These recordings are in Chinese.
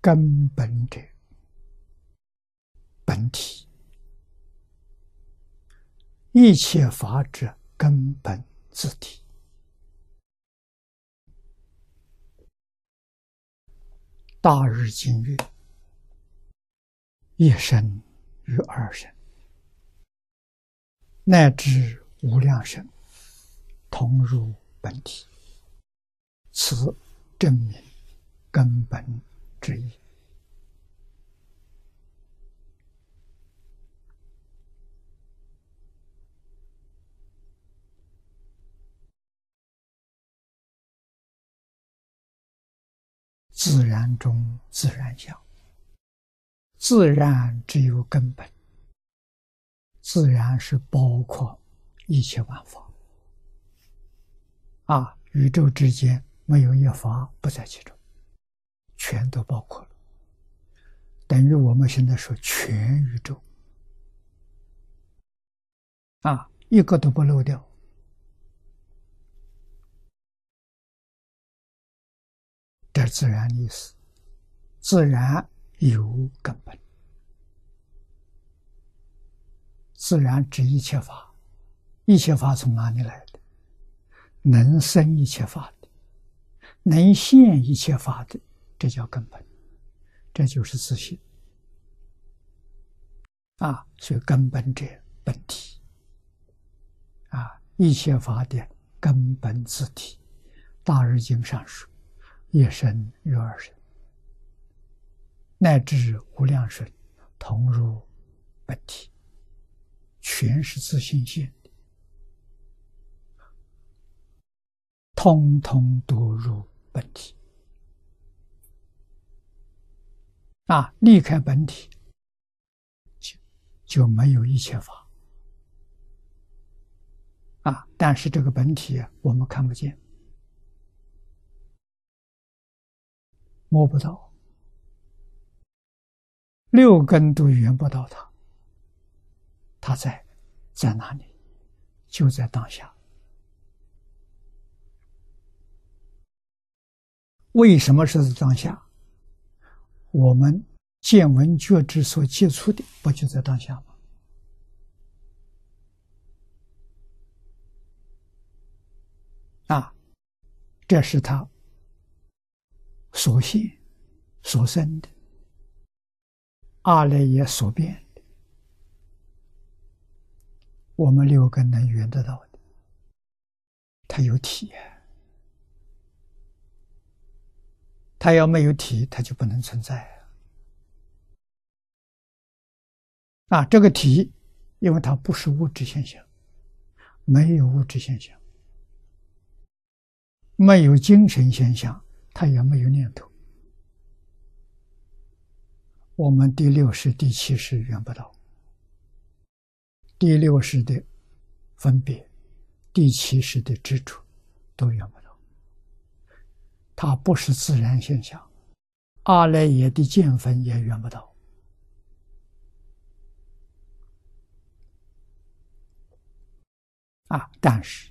根本者本体，一切法之根本自体。大日经曰：一生与二生，乃至无量生，同入本体。此证明根本之一。自然中自然相，自然只有根本，自然是包括一切万法。宇宙之间没有一法不在其中，全都包括了，等于我们现在说全宇宙，一个都不漏掉。这是自然的意思，自然有根本，自然指一切法。一切法从哪里来的？能生一切法的，能现一切法的，这叫根本，这就是自性。所以根本者本体，一切法的根本自体。大日经上说：一生与二生，乃至无量生，同入本体，全是自性现的，通通都入本体。离开本体，就没有一切法。但是这个本体我们看不见，摸不到，六根都圆不到它。它在哪里？就在当下。为什么是在当下？我们见闻觉知所接触的，不就在当下吗？这是它所现所生的，阿赖耶所变的，我们六根能缘得到的，它有体。它要没有体，它就不能存在。这个体，因为它不是物质现象，没有物质现象，没有精神现象，它也没有念头。我们第六识、第七识缘不到，第六识的分别，第七识的执着，都缘不到。它不是自然现象，阿赖耶的见分也缘不到。但是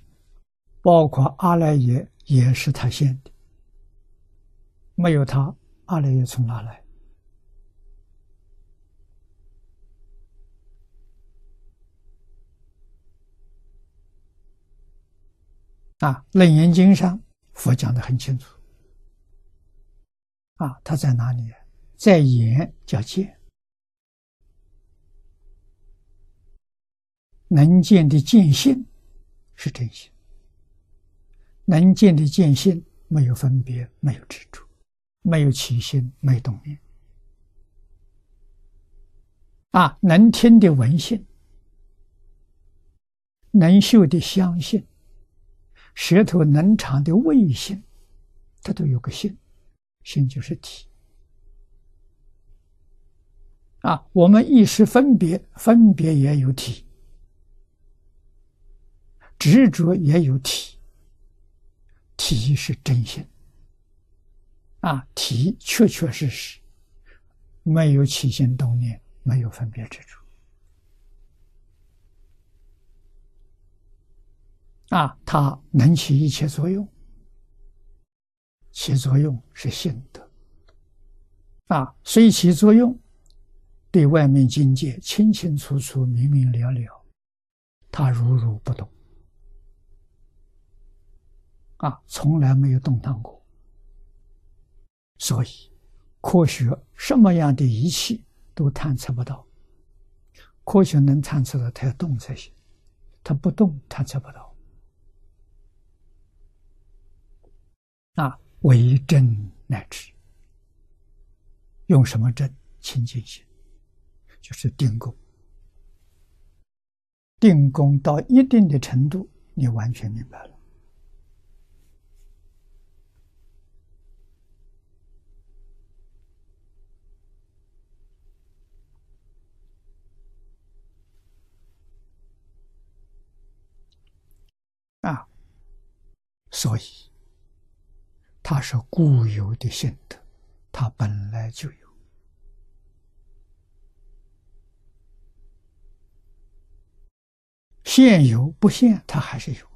包括阿赖耶也是它现的。没有它，阿赖耶从哪来？楞严经上佛讲得很清楚。它在哪里？在眼叫见，能见的见性是真性，能见的见性没有分别，没有执着，没有起心，没有动念。能听的闻性，能嗅的香性，舌头能尝的味性，它都有个性，性就是体。我们意识分别，分别也有体，执着也有体，体是真性。体确确实实没有起心动念，没有分别之处。它能起一切作用，起作用是性德。啊，随其作用，对外面境界清清楚楚、明明了了，他如如不动，啊，从来没有动荡过。所以，科学什么样的仪器都探测不到，科学能探测的，它要动才行，它不动探测不到。啊，为真乃至。 用什么证？清净心，就是定功。定功到一定的程度，你完全明白了。啊，所以它是固有的性德。 它本来就有现有不现，它还是有。